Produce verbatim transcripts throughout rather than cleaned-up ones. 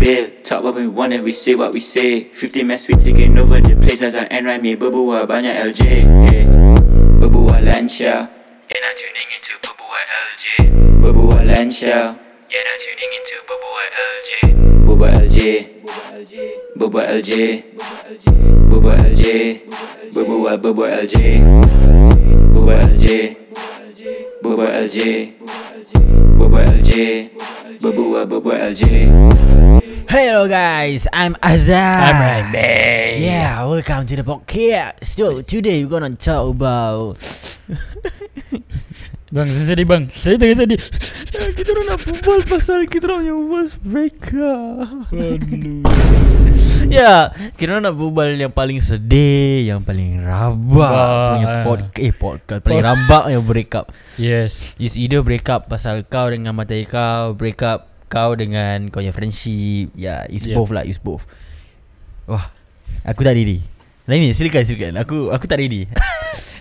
bill. Talk what we want and we say what we say. Fifty mass we taking over the place as I end right me. Berbual banyak L J, hey. Berbual lancar. You're not tuning into berbual L J. Berbual lancar. You're not tuning into berbual L J. Berbual L J. Berbual L J. Berbual L J. Berbual berbual L J. Berbual L J. Berbual L J. Berbual L J. Berbual berbual L J. Hello guys, I'm Azhar. I'm Ryan. Yeah, welcome to the podcast. So today we're gonna talk about. Bang, sedih bang. Saya tengah sedih. Kita orang nak berbual pasal kita orang yang worst breakup. Aduh. Ya, kita orang nak berbual yang paling sedih, yang paling rabak punya podcast, eh podcast paling rabak yang breakup. Yes. It's either breakup pasal kau dengan matair kau, breakup kau dengan kau yang friendship. Ya, yeah, it's yeah. both lah, it's both. Wah, aku tak ready. Lain ni, silakan silakan. Aku aku tak ready.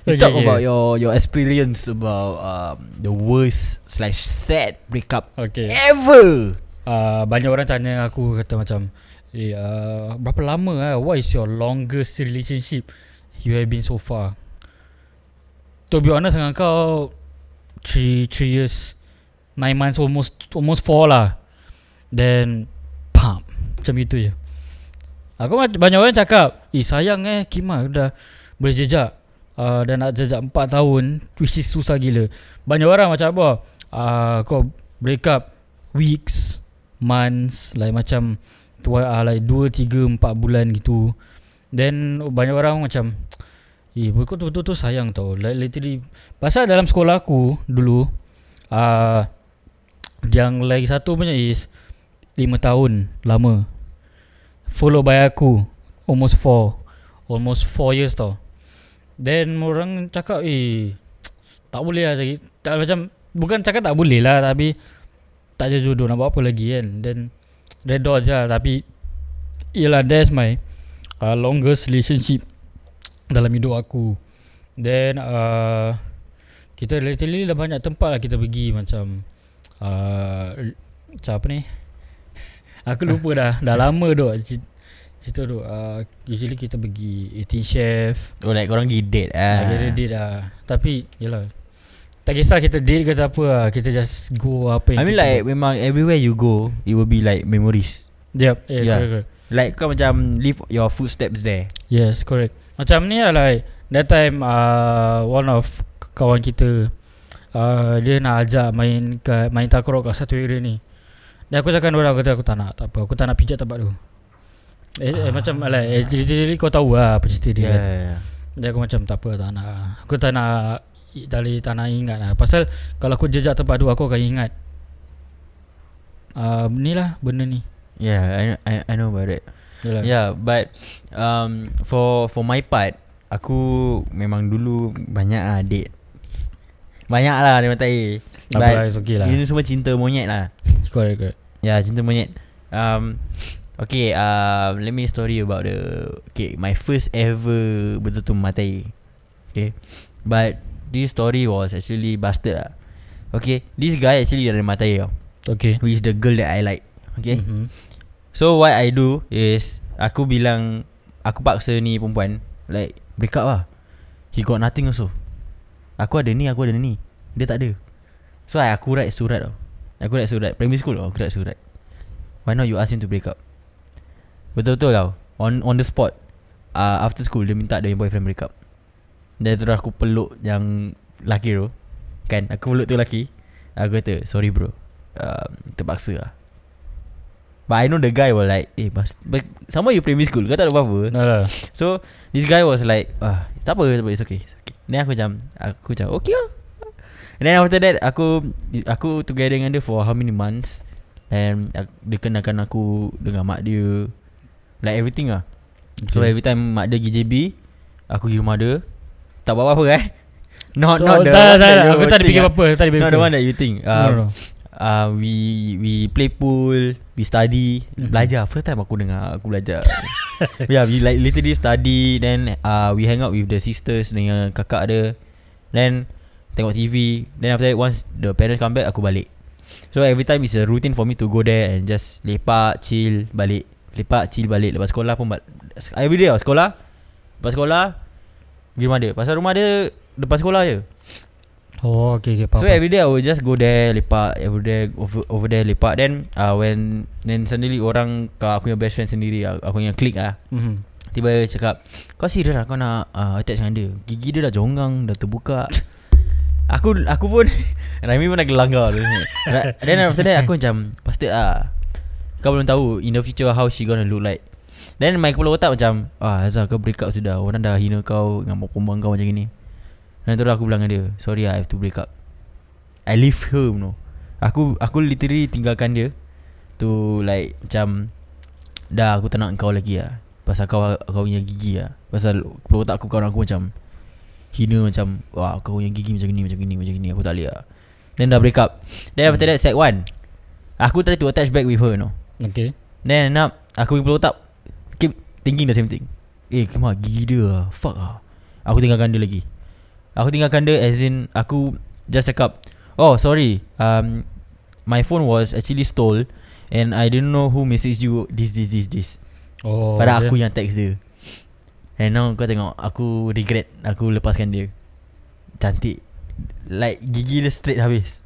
You okay, talk yeah. about your your experience about um, the worst slash sad breakup okay. ever. Uh, banyak orang tanya aku kata macam, eh, uh, berapa lama? Uh, what is your longest relationship you have been so far? To be honest dengan kau, three three years, nine months almost almost four lah. Then, pam, macam itu je. Aku banyak orang cakap, eh sayang eh, Kima dah boleh jejak. Uh, dan nak jejak empat tahun, which is susah gila. Banyak orang macam apa uh, kau break up weeks, months, like macam uh, like dua, tiga, empat bulan gitu. Then banyak orang macam, eh kau betul-betul sayang tau, like literally. Pasal dalam sekolah aku dulu uh, yang lagi satu punya is lima tahun lama, follow by aku almost four almost four years tau. Then orang cakap, eh tak boleh lah lagi. Tak, macam bukan cakap tak boleh lah, tapi tak ada jodoh, nak buat apa lagi kan. Then redor je lah. Tapi yelah, that's my uh, longest relationship dalam hidup aku. Then uh, kita literally dah banyak tempat lah kita pergi. Macam uh, macam apa ni aku lupa dah. Dah lama dok cerita tu. Uh, usually kita pergi eighteen chef. Oh, like korang pergi date lah. Kita date lah. Tapi, yelah, tak kisah kita date ke apa lah. Kita just go apa yang I mean like, do. Memang everywhere you go, it will be like memories. Yep. Yeah, yeah. Correct, correct. Like kau macam leave your footsteps there. Yes, correct. Macam ni lah, like that time, uh, one of kawan kita, uh, dia nak ajak main kat, main takraw kat satu area ni. Dan aku cakap orang, aku kata aku tak nak, tak apa. Aku tak nak pijat tempat tu. Eh, ah. eh macam lah eh, jadi kau tahu lah apa cerita dia yeah, kan. Yeah, yeah. Jadi aku macam tak apa, tak nak. Aku tak nak dari tanah ingat lah. Pasal kalau aku jejak tempat tu aku akan ingat. Ah uh, ni lah benda ni. Yeah, I I, I know about it. Yalah. Yeah, but um for for my part, aku memang dulu banyak ah date. Banyak lah dia matai. Tapi okey lah. Ini semua cinta monyet lah. Correct, correct. Yeah, cinta monyet. Um Okay, uh, let me story about the okay my first ever betul-betul matai. Okay, but this story was actually busted lah. Okay, this guy actually dari matai tau. Okay, who is the girl that I like. Okay, mm-hmm. So what I do is aku bilang, aku paksa ni perempuan like break up lah. He got nothing also. Aku ada ni, aku ada ni, dia tak ada. So I, aku write surat tau. Aku write surat primary school tau. Aku write surat, why not you ask him to break up. Betul-betul tau, on on the spot. uh, After school dia minta dia boyfriend break up. Dan terus aku peluk yang lelaki tu kan. Aku peluk tu lelaki. Aku kata sorry bro, uh, terpaksa lah. But I know the guy was like, eh bas- but, sama you primary school, kau tak ada apa-apa nah. So this guy was like, ah, tak apa, it's okay, it's okay. Then aku macam, Aku macam okay lah. And then after that Aku Aku together dengan dia for how many months. And dia kenalkan aku dengan mak dia, like everything lah. Okay. So every time mak dia pergi J B, aku pergi rumah dia. Tak buat apa-apa eh. Not so, not the tak, one tak, that aku tak ada fikir apa-apa. Tak ada fikir. Not the one that you think. Um, no, no. Uh, we we play pool, we study, mm-hmm. belajar. First time aku dengar aku belajar. Yeah, we like literally study. Then uh, we hang out with the sisters dengan kakak dia. Then tengok T V. Then after that once the parents come back, aku balik. So every time it's a routine for me to go there and just lepak, chill, balik. Lepak, chill, balik. Lepas sekolah pun balik. Every day lah sekolah. Lepas sekolah pergi rumah dia. Pasal rumah dia depan sekolah je. Oh, okay, okay. Faham, so every day I will just go there, lepak. Every day over, over there lepak. Then uh, when then suddenly orang, aku punya best friend sendiri, aku punya clique lah, mm-hmm, tiba-tiba cakap, kau serius lah kau nak uh, attach dengan dia? Gigi dia dah jonggang, dah terbuka. Aku aku pun Raimi pun dah gelanggar. Then after that aku macam, pasti lah, kau belum tahu in the future how she gonna look like. Then my kepala otak macam, ah Azhar, kau break up sudah. Orang dah hina kau dengan perempuan kau macam gini. Dan tu aku bilang dengan dia, sorry lah, I have to break up, I leave her, you know. Aku aku literally tinggalkan dia tu, like macam, dah aku tak nak kau lagi lah, pasal kau kau punya gigi lah. Pasal kepala otak aku, kawan aku macam hina macam, wah kau punya gigi macam gini, macam gini, macam gini. Aku tak boleh lah. Then dah break up. Then after that set one, aku try to attach back with her, you know. Okay. Then end up aku punya kepala otak keep thinking the same thing. Eh, kemah gigi dia lah, fuck lah. Aku tinggalkan dia lagi. Aku tinggalkan dia as in, aku just cakap, oh sorry, um, my phone was actually stole and I didn't know who messaged you this, this, this, this. Oh, padahal yeah, aku yang text dia. And now kau tengok, aku regret aku lepaskan dia. Cantik, like gigi dia straight habis.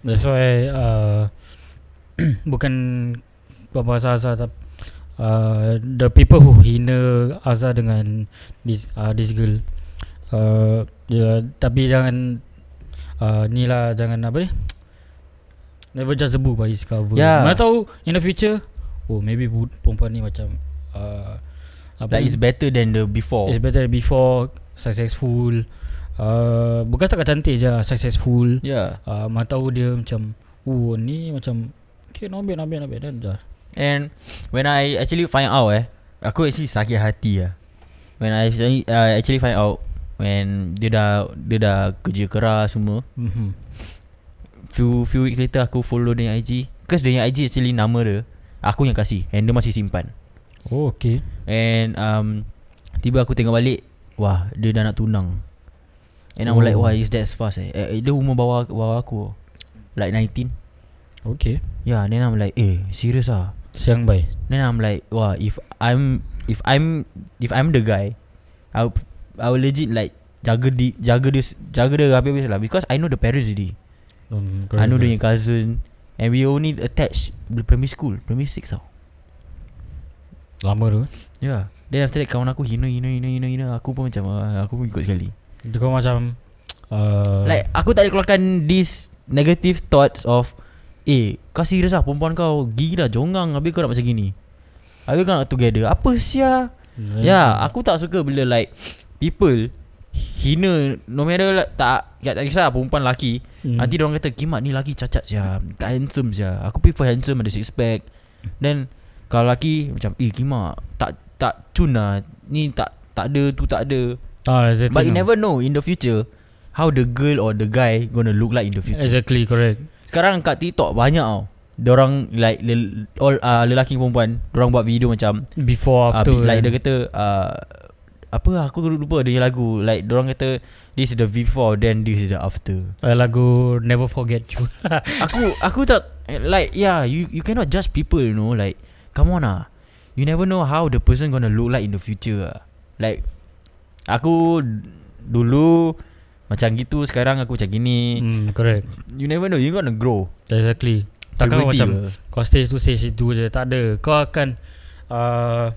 That's why uh, bukan pasal Azhar, tapi uh, the people who hina Azhar dengan this, uh, this girl, uh, yeah, tapi jangan uh, ni lah, jangan apa ni, never judge the book by its cover. Yeah. Mana tahu in the future, oh maybe perempuan ni macam uh, apa, like it's better than the before. It's better than before. Successful, uh, bukan tak cantik je, successful. Yeah. uh, Mana tahu dia macam, oh ni macam, okay, not bad, not bad, not bad. Dan dah. And when I actually find out, eh, aku actually sakit hati lah. When I actually, uh, actually find out when dia dah dia dah kerja keras semua. Mm-hmm. Few few weeks later aku follow dia I G, cause dia I G actually nama dia aku yang kasih, and dia masih simpan. Oh, okay. And um, tiba aku tengok balik, wah dia dah nak tunang. And oh, I'm like, why is that fast? eh, eh Dia umur bawah bawah aku, like nineteen. Okay. Yeah. Then I'm like, eh serious ah, siang baik. Then I'm like, wah, if I'm If I'm If I'm the guy, I would I will legit like jaga di jaga dia jaga dia habis-habis lah, because I know the parents already. Um, I know their cousin, and we only attached primary school, primary six tau. Lama tu. Yeah. Then after that kawan aku hina hina hina hina hina aku pun macam, uh, aku pun ikut sekali. Dia kau macam uh, like aku tak boleh keluarkan these negative thoughts of, eh kau serius lah perempuan kau gigi dah jonggang, habis kau nak macam gini, habis kau nak together, apa sia? Ya, yeah. Yeah, aku tak suka bila like people hina, no matter lah, tak, tak kisah perempuan lelaki. Mm. Nanti diorang kata, Kimat ni lelaki cacat sia, tak handsome sia. Aku prefer handsome, ada six pack. Then kalau lelaki macam, eh Kimat tak tak cun lah, ni tak tak ada tu, tak ada. Ah, exactly. But you no. never know in the future how the girl or the guy gonna look like in the future. Exactly, correct. Sekarang kat TikTok banyak tau, diorang like lel, all uh, lelaki perempuan, diorang buat video macam before after, uh, like dia kata, uh, apa aku lupa dia lagu, like diorang kata this is the before, then this is the after. Uh, lagu Never Forget You. Aku aku tak like, yeah, you you cannot judge people, you know, like come on ah, you never know how the person gonna look like in the future ah. Like aku dulu macam gitu, sekarang aku macam gini. Mm, correct. You never know, you gonna grow. Exactly. Takkan kau macam kau stage tu stage tu je, tak ada. Kau akan uh,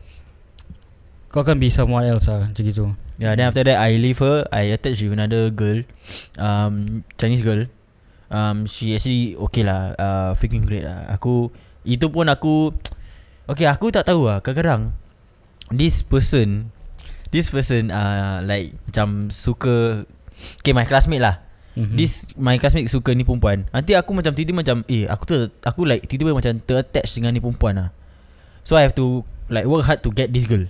kau akan be someone else lah, macam gitu. Yeah, then after that I leave her, I attached with another girl, um, Chinese girl. um, She actually okay lah, uh, freaking great lah. Aku, itu pun aku, okay, aku tak tahu lah, kadang-kadang This person This person uh, like macam suka, okay, my classmate lah. Mm-hmm. This my classmate suka ni perempuan. Nanti aku macam tiba-tiba macam, Eh aku ter, aku like tiba-tiba macam ter-attach dengan ni perempuan lah. So I have to like work hard to get this girl.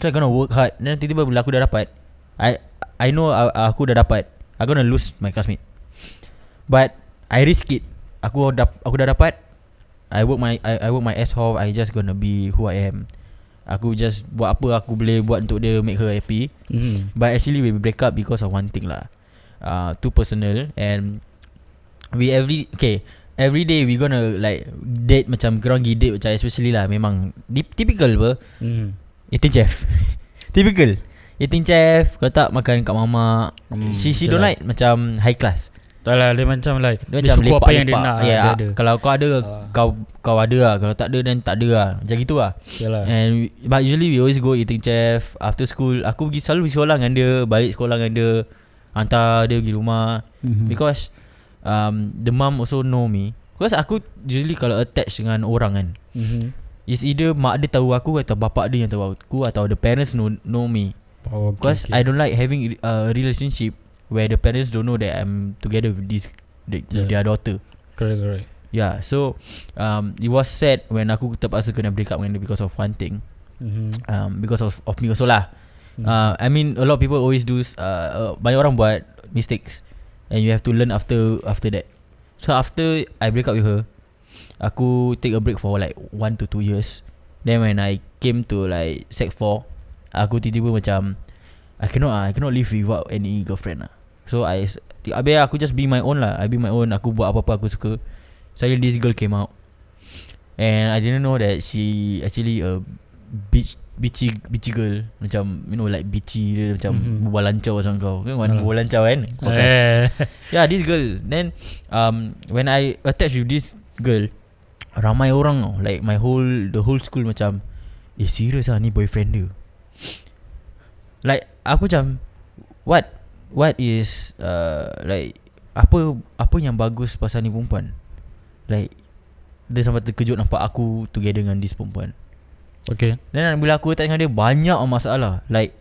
So I gonna work hard. Then tiba-tiba bila aku dah dapat, I I know aku dah dapat, I gonna lose my classmate. But I risk it. Aku dah aku dah dapat. I work my I, I work my ass off. I just gonna be who I am. Aku just buat apa aku boleh buat untuk dia, make her happy. Mm. But actually we break up because of one thing lah. Uh, too personal, and we every okay. every day we gonna like date macam korang pergi date macam especially lah memang dip, typical apa mm. eating chef. Typical eating chef. Kau tak makan kat mama mm, she, she don't lah. Like macam high class. Tak lah, dia macam like dia, dia suka apa yang dia nak yeah, dia ada. Kalau kau ada uh. kau kau ada lah. Kalau tak ada dan tak ada lah. Macam gitu lah. Yalah. And we, but usually we always go eating chef after school. Aku pergi selalu pergi sekolah dengan dia, balik sekolah dengan dia, hantar dia pergi rumah mm-hmm. because um, the mum also know me. Because aku usually kalau attached dengan orang kan mm-hmm. it's either mak dia tahu aku atau bapak dia yang tahu aku atau the parents know, know me oh, okay, because okay. I don't like having a relationship where the parents don't know that I'm together with this the, yeah. their daughter. Correct, correct. Yeah, so um, it was sad when aku terpaksa kena break up dengan dia because of one thing. Mm-hmm. Um, because of of me also lah. Mm-hmm. Uh, I mean, a lot of people always do. Uh, uh, banyak orang buat mistakes, and you have to learn after after that. So after I break up with her, aku take a break for like one to two years. Then when I came to like sec four, aku tiba-tiba macam I cannot ah, I cannot live without any girlfriend lah. So I Habis aku just be my own lah. I be my own. Aku buat apa-apa aku suka. Suddenly this girl came out, and I didn't know that she actually a bitch, bitchy, bitchy girl. Macam you know like bitchy dia, macam mm-hmm. bual lancar macam kau. Kan mm-hmm. bual lancar kan eh. Yeah, this girl. Then um, when I attached with this girl, ramai orang tau, like my whole the whole school macam eh serious lah ni boyfriend dia. Like aku macam what what is uh, like apa apa yang bagus pasal ni perempuan. Like dia sampai terkejut nampak aku together dengan this perempuan. Okay. Dan bila aku tak dengan dia banyak masalah. Like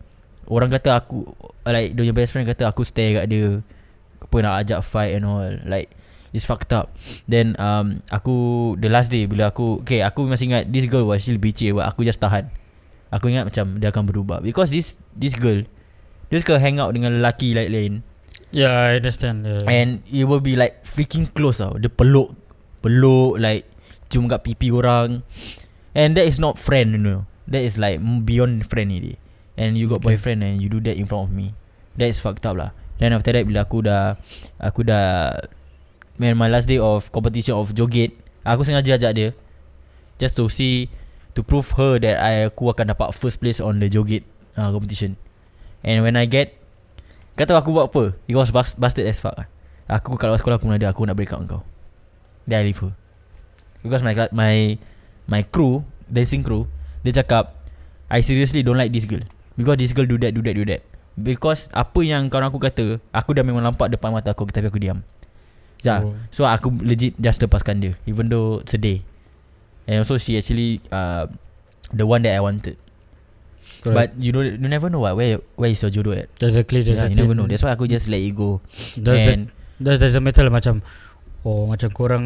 orang kata aku like dia punya best friend kata aku stare kat dia. Apa nak ajak fight and all. Like it's fucked up. Then um, aku the last day bila aku okay aku masih ingat this girl was still bitchy but aku just tahan. Aku ingat macam dia akan berubah because this this girl dia suka hang out dengan lelaki lain. Yeah, I understand. Yeah. And it will be like freaking close tau. Dia peluk, peluk like cium kat pipi orang. And that is not friend, you know. That is like beyond friend ini. And you got okay. boyfriend and you do that in front of me. That is fucked up lah. Then after that bila aku dah aku dah man, my last day of competition of joget, aku sengaja ajak dia just to see to prove her that I aku akan dapat first place on the joget uh, competition. And when I get kau tahu aku buat apa? It was busted as fuck lah. Aku kalau sekolah aku dengan dia, aku nak break up dengan kau. Then I leave her. Because my my my crew, dancing crew, dia cakap I seriously don't like this girl. Because this girl do that, do that, do that. Because apa yang kawan aku kata, aku dah memang nampak depan mata aku, tapi aku diam. Ja, oh. So aku legit just lepaskan dia. Even though it's a day. And also she actually uh, the one that I wanted. Correct. But you don't, you never know what where where is your jodoh at. Exactly, yeah, exactly. You never know. That's why aku just let it go. Does and that, does that matter lah, macam oh macam korang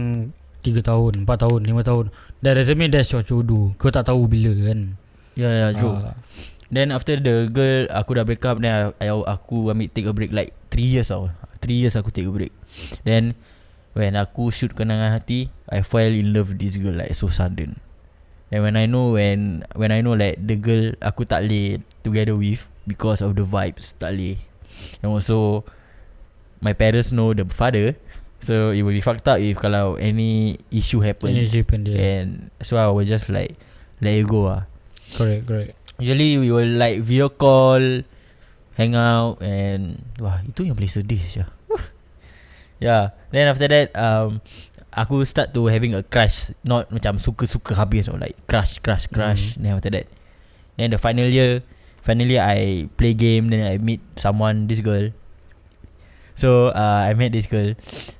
tiga tahun, empat tahun, lima tahun. That doesn't mean that's your jodoh. Kau tak tahu bila kan. Ya yeah, ya yeah, jodoh. Ah. Then after the girl aku dah break up, then I, I, aku ambil take a break like three years tau. three years aku take a break. Then when aku shoot kenangan hati, I fell in love with this girl like so sudden. And when I know when when I know like the girl aku tak lay together with because of the vibes tak lay. And also my parents know the father, so it will be fucked up if kalau any issue happens. Any issue happens, yes. And so I was just like let it go ah. Correct, correct. Usually we will like video call, hang out and wah itu yang boleh sedih saja. Yeah. Then after that um. aku start to having a crush. Not macam suka-suka habis or like crush, crush, crush mm. Then after that, then the final year, finally I play game. Then I meet someone, this girl. So uh, I met this girl.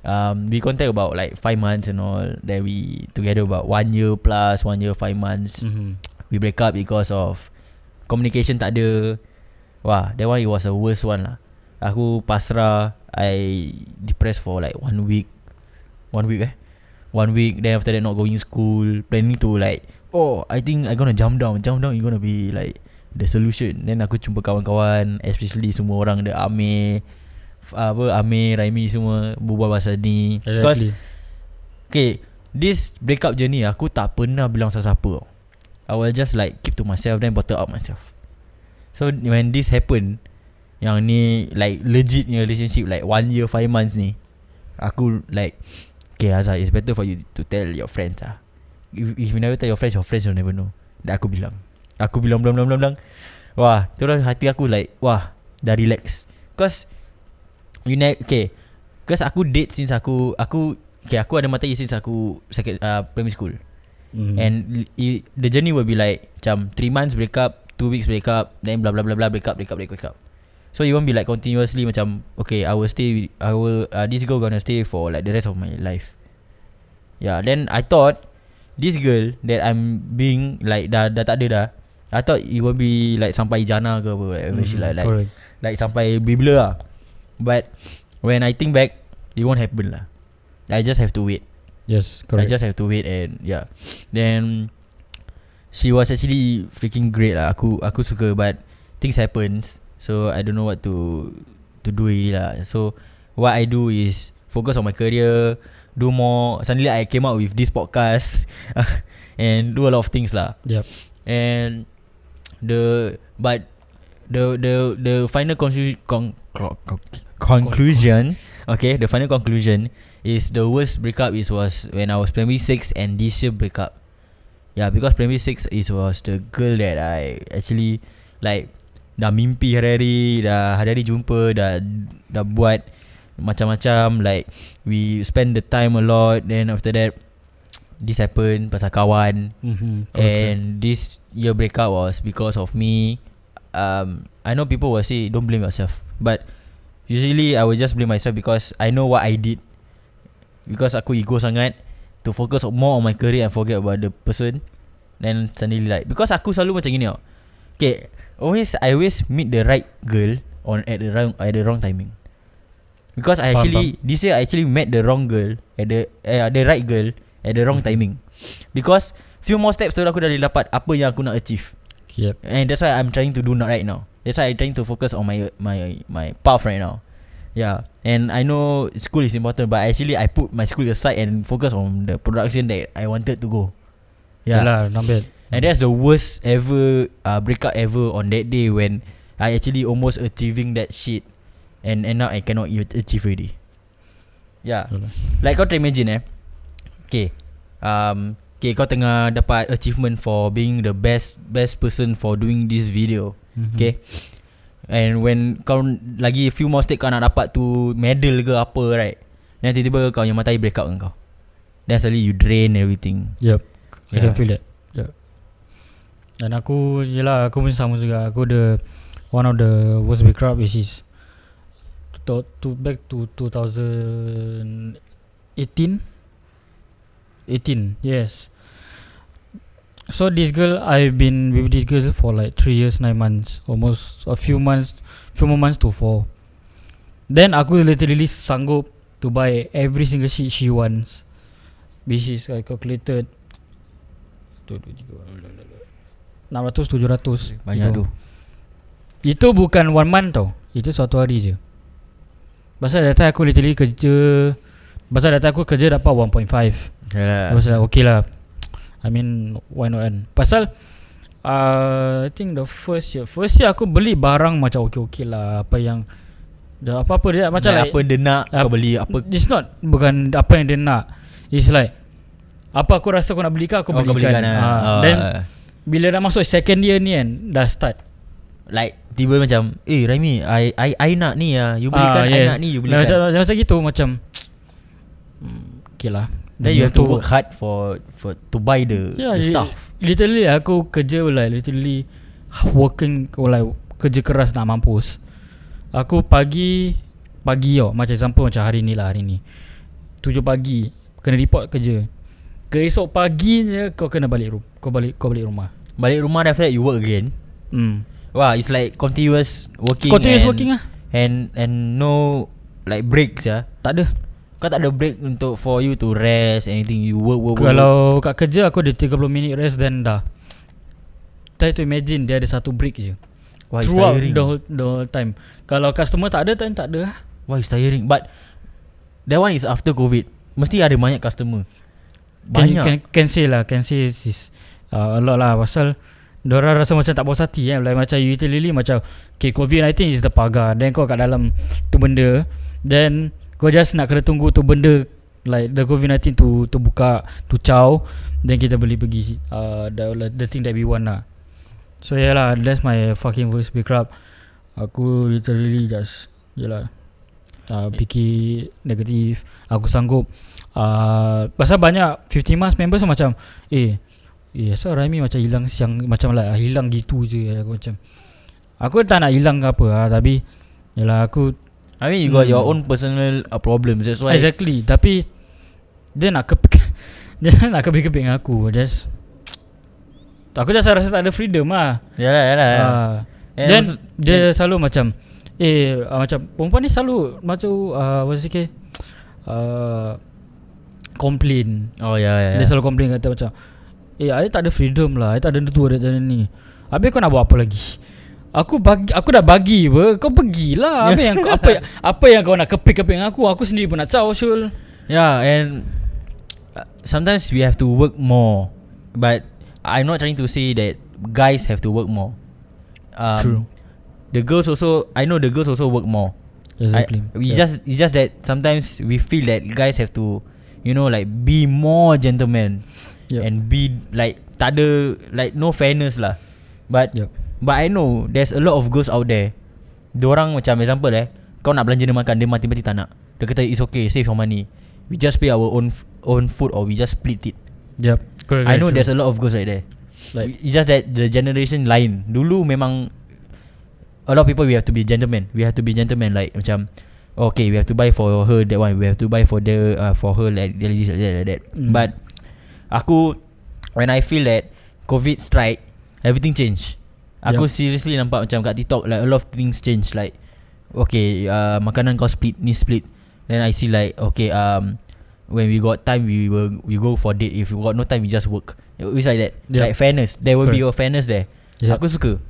um, We contact about like five months and all. Then we together about one year plus one year five months mm-hmm. We break up because of communication tak ada. Wah, that one it was the worst one lah. Aku pasrah. I depressed for like one week One week eh One week, then after that not going school, planning to like, oh, I think I gonna jump down, jump down. You gonna be like the solution. Then aku jumpa kawan-kawan, especially semua orang the Amir, apa Amir, Raimi semua berbual pasal ni. Because okay, this breakup journey aku tak pernah bilang siapa-siapa. I will just like keep to myself, then bottle up myself. So when this happen, yang ni like legit ni relationship like one year five months ni, aku like Okay Azhar, it's better for you to tell your friends lah. If, if you never tell your friends, your friends will never know. Dah aku bilang Aku bilang bilang bilang bilang wah, tu lah hati aku like, wah, dah relax. Cause you know, okay, cause aku date since aku Aku Okay aku ada mata air since aku second, uh, primary school. Mm. And it, the journey will be like macam three months break up, two weeks break up, then blah blah blah blah break up break up break up. So it won't be like continuously macam okay, I will stay, I will uh, this girl gonna stay for like the rest of my life. Yeah, then I thought this girl that I'm being like dah dah tak ada dah. I thought it won't be like sampai jana ke apa, like mm-hmm. like like, like sampai bila lah. But when I think back, it won't happen lah. I just have to wait. Yes, correct. I just have to wait and yeah. Then she was actually freaking great lah. Aku aku suka, but things happens. So I don't know what to to do really lah. So what I do is focus on my career, do more. Suddenly I came out with this podcast and do a lot of things lah. Yep. And the but the the the final conclusion con, con, con, conclusion okay the final conclusion is the worst breakup is was when I was primary six and this year breakup. Yeah, because primary six is was the girl that I actually like. Dah mimpi hari-hari, dah hari-hari jumpa, dah dah buat macam-macam, like we spend the time a lot. Then after that this happened pasal kawan. Mm-hmm. And okay, this year breakup was because of me. um, I know people will say don't blame yourself, but usually I will just blame myself because I know what I did. Because aku ego sangat to focus more on my career and forget about the person. Then suddenly like, because aku selalu macam gini tau. Okay, always I always meet the right girl on at the wrong at the wrong timing. Because I actually pam, pam. this year I actually met the wrong girl at the eh, the right girl at the wrong mm-hmm. timing. Because few more steps tu aku dah dapat apa yang aku nak achieve. Yep. And that's why I'm trying to do not right now. That's why I'm trying to focus on my my my path right now. Yeah. And I know school is important, but actually I put my school aside and focus on the production that I wanted to go. Yeah. Yalah, not bad. And that's the worst ever uh, breakup ever on that day when I actually almost achieving that shit. And and now I cannot achieve already. Yeah. Yalah. Like kau try imagine eh. Okay. Um, okay, kau tengah dapat achievement for being the best best person for doing this video. Mm-hmm. Okay. And when kau lagi few more step kau nak dapat tu medal ke apa right. Then tiba-tiba kau yang mata air breakup dengan kau. Then suddenly you drain everything. Yep. I yeah. can feel that. Dan aku, yelah, aku pun sama juga. Aku the one of the worst breakup is is to, to back to twenty eighteen eighteen, yes. So this girl, I've been with this girl for like three years, nine months. Almost a few months, few more months to four. Then aku literally sanggup to buy every single shit she wants, which is I calculated six hundred, seven hundred. Banyak tu. Itu bukan one month tau, itu satu hari je. Pasal data aku literally kerja, pasal data aku kerja dapat one point five. Yalah. Pasal okay lah, I mean why not kan. Pasal uh, I think the first year First year aku beli barang macam okay-okay lah. Apa yang apa-apa dia macam nah, like, apa dia nak uh, kau beli apa. It's not bukan apa yang dia nak, it's like apa aku rasa aku nak beli ke aku oh, belikan. Then ha. oh. Bila dah masuk second year ni kan, dah start like tiba macam eh Raimi, I I I nak ni ah, you belikan. ah, yes. I nak ni you belikan. Macam macam, macam gitu macam okay lah. Then you have to work hard for for to buy the, yeah, the stuff. Literally aku kerja like literally working like kerja keras nak mampus. Aku pagi pagi tau, macam sampai macam hari ni lah, hari ni tujuh pagi kena report kerja. Esok pagi je kau kena balik room. Kau balik kau balik rumah. Balik rumah after that you work again. Hmm. Wah, wow, it's like continuous working. Continuous and, working ah. And and no like break je. Tak ada. Kau tak ada break untuk for you to rest anything. You work work. Kalau work. Kat kerja aku ada tiga puluh minit rest then dah. Try to imagine dia ada satu break je. Wah, throughout the whole, the whole time. Kalau customer tak ada time tak ada. Wah, it's tiring. But that one is after COVID. Mesti ada banyak customer. Banyak. Can, can, can say lah Can say sis uh, a lot lah. Pasal diorang rasa macam tak puas hati eh? Like, macam you literally macam okay, COVID nineteen is the pagar. Then kau kat dalam tu benda, then kau just nak kena tunggu tu benda like the COVID nineteen to to buka, to chow, then kita boleh pergi uh, the, the thing that we want lah. So yeah lah, that's my fucking voice pick up. Aku literally just yelah uh, fikir negatif. Aku sanggup uh, pasal banyak fifty months members macam Eh Eh asal Raimi macam hilang siang, macam lah hilang gitu je. Aku macam aku tak nak hilang ke apa lah, tapi yelah aku I mean you got hmm. your own personal uh, problems. That's why exactly. Tapi dia nak kepik dia nak kepik-kepik dengan aku. Just aku just rasa tak ada freedom lah. Yalah yalah uh, and then also, dia yeah. selalu macam Eh uh, macam perempuan ni selalu macam uh, What is it uh, complain. Oh ya yeah, yeah, yeah. Dia selalu complain, kata macam Eh I tak ada freedom lah, I tak ada tu, ada macam ni. Habis kau nak buat apa lagi? Aku bagi, aku dah bagi apa, kau pergilah. Apa yang apa apa yang kau nak kepik-kepik dengan aku? Aku sendiri pun nak caw, Syul. Yeah, and sometimes we have to work more. But I'm not trying to say that guys have to work more. Um, True. The girls also, I know the girls also work more. Exactly. I, we yeah. just it's just that sometimes we feel that guys have to, you know, like be more gentlemen yep. and be like tak ada like no fairness lah. But yep. But I know there's a lot of girls out there. Diorang macam example eh, kau nak belanja dia makan, dia mati-mati tak nak. Dia kata it's okay, save your money, we just pay our own f- own food or we just split it. Yep. Correct. I know true. There's a lot of girls like that. Like it's just that the generation lain. Dulu memang a lot of people we have to be gentlemen. We have to be gentlemen like macam okay, we have to buy for her that one, we have to buy for the uh, for her like, like that like that. Mm. But aku when I feel that COVID strike, everything change. Aku yeah. seriously nampak macam kat TikTok like a lot of things change, like okay uh, makanan kau split, ni split. Then I see like okay um when we got time we will we go for date, if we got no time we just work. It's like that. Yeah. Like fairness. There will Correct. Be a fairness there. Yeah. Aku suka.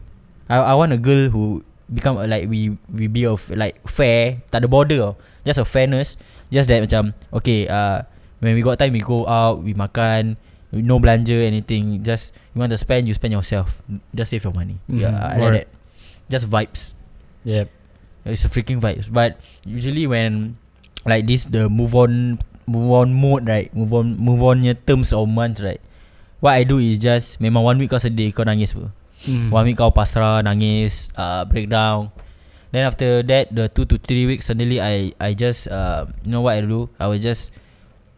I I want a girl who become like we we be of like fair, tak ada border tau. Just a fairness, just that macam okay uh when we got time we go out, we makan. No belanja anything. Just you want to spend, you spend yourself. Just save your money. Mm, yeah, I like that. Just vibes. Yep. It's a freaking vibes. But usually when like this, the move on, move on mode, right? Move on, move on your terms or months, right? What I do is just memang one week kau sedih, kau nangis pun. Mm. One week kau pasrah, nangis, uh, breakdown. Then after that, the two to three weeks suddenly I I just uh, you know what I do? I will just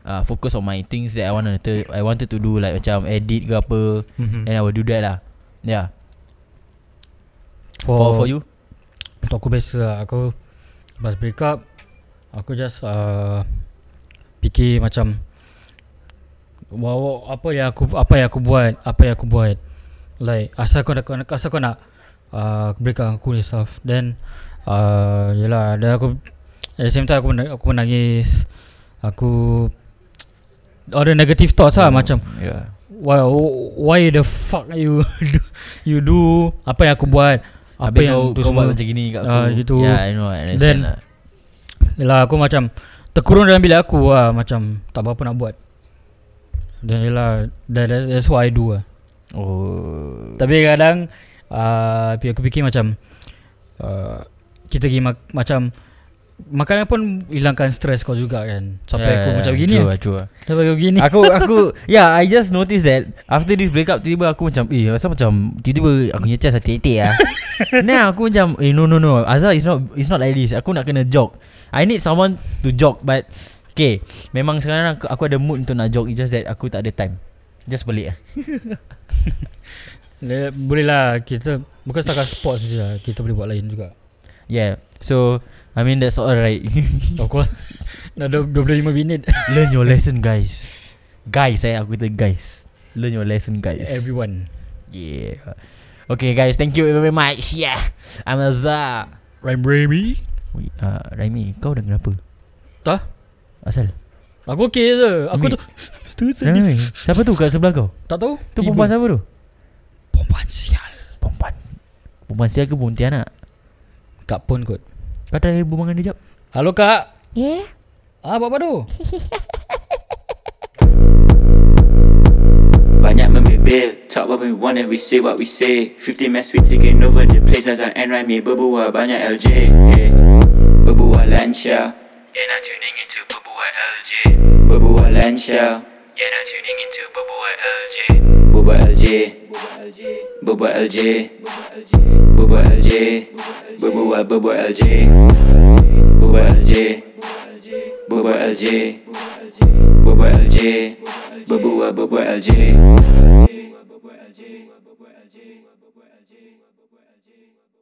Uh, focus on my things that I wanted to, I wanted to do, like macam edit ke apa, mm-hmm. and I will do that lah. Yeah. For for, for you? Untuk aku biasa, aku lepas break up, aku just uh, fikir macam, wow, apa yang aku apa yang aku buat, apa yang aku buat. Like asal kau nak, asal kau nak uh, break up aku ni self. Then, uh, yelah, dan aku at the same time aku aku menangis, aku all the negative thoughts lah, oh, macam yeah. why why the fuck you do, you do apa yang aku buat, apa habis yang kau, kau buat macam gini kat aku uh, gitu. Yeah, I know, I understand lah. Yelah aku macam terkurung dalam bilik aku lah, macam tak apa-apa nak buat. Dan yelah that, that's what I do lah. Oh. Tapi kadang uh, aku fikir macam uh, kita pergi mak- macam makanan pun hilangkan stres kau juga kan. Sampai yeah, aku yeah, macam begini yeah. Cua, cua. Sampai aku begini. Aku aku yeah, I just noticed that after this breakup tiba-tiba aku macam eh rasa macam tiba-tiba aku punya chest hati-hati ah. Nah aku macam eh no no no Azhar is not it's not like this. Aku nak kena jog. I need someone to jog, but okay, memang sekarang aku, aku ada mood untuk nak jog, it's just that aku tak ada time. Just pelik ah. Boleh lah, kita bukan setakat sports je lah, kita boleh buat lain juga. Yeah. So I mean that's all right. Of course. Dah twenty-five minit. Learn your lesson guys. Guys eh aku kata guys. Learn your lesson guys. Everyone. Yeah. Okay guys, thank you very much. Yeah. I'm Azhar. I'm Raimi. Wait, uh, Raimi, kau dah kenapa? Tak. Asal? Aku okay je. Aku tu tu sedih. Siapa tu kat sebelah kau? Tak tahu. Tu perempuan siapa tu? Perempuan sial. Perempuan. Perempuan sial ke Pontianak? Kak pun kot. Kau dah ibu makan dia jap. Halo kak. Ya yeah. Ah, buat apa tu? Banyak membebel, talk what we want and we say what we say. fifty mass we taking over the place as I and Raimi berbual banyak L J. Hey. Berbual lancar. You're not tuning into Perbual L J. Perbual Lansyah. You're not tuning into Perbual L J. Perbual L J. Perbual L J. Perbual L J. Perbual Perbual L J. Perbual L J. Perbual L J. Perbual L J. Perbual Perbual L J. Perbual L J.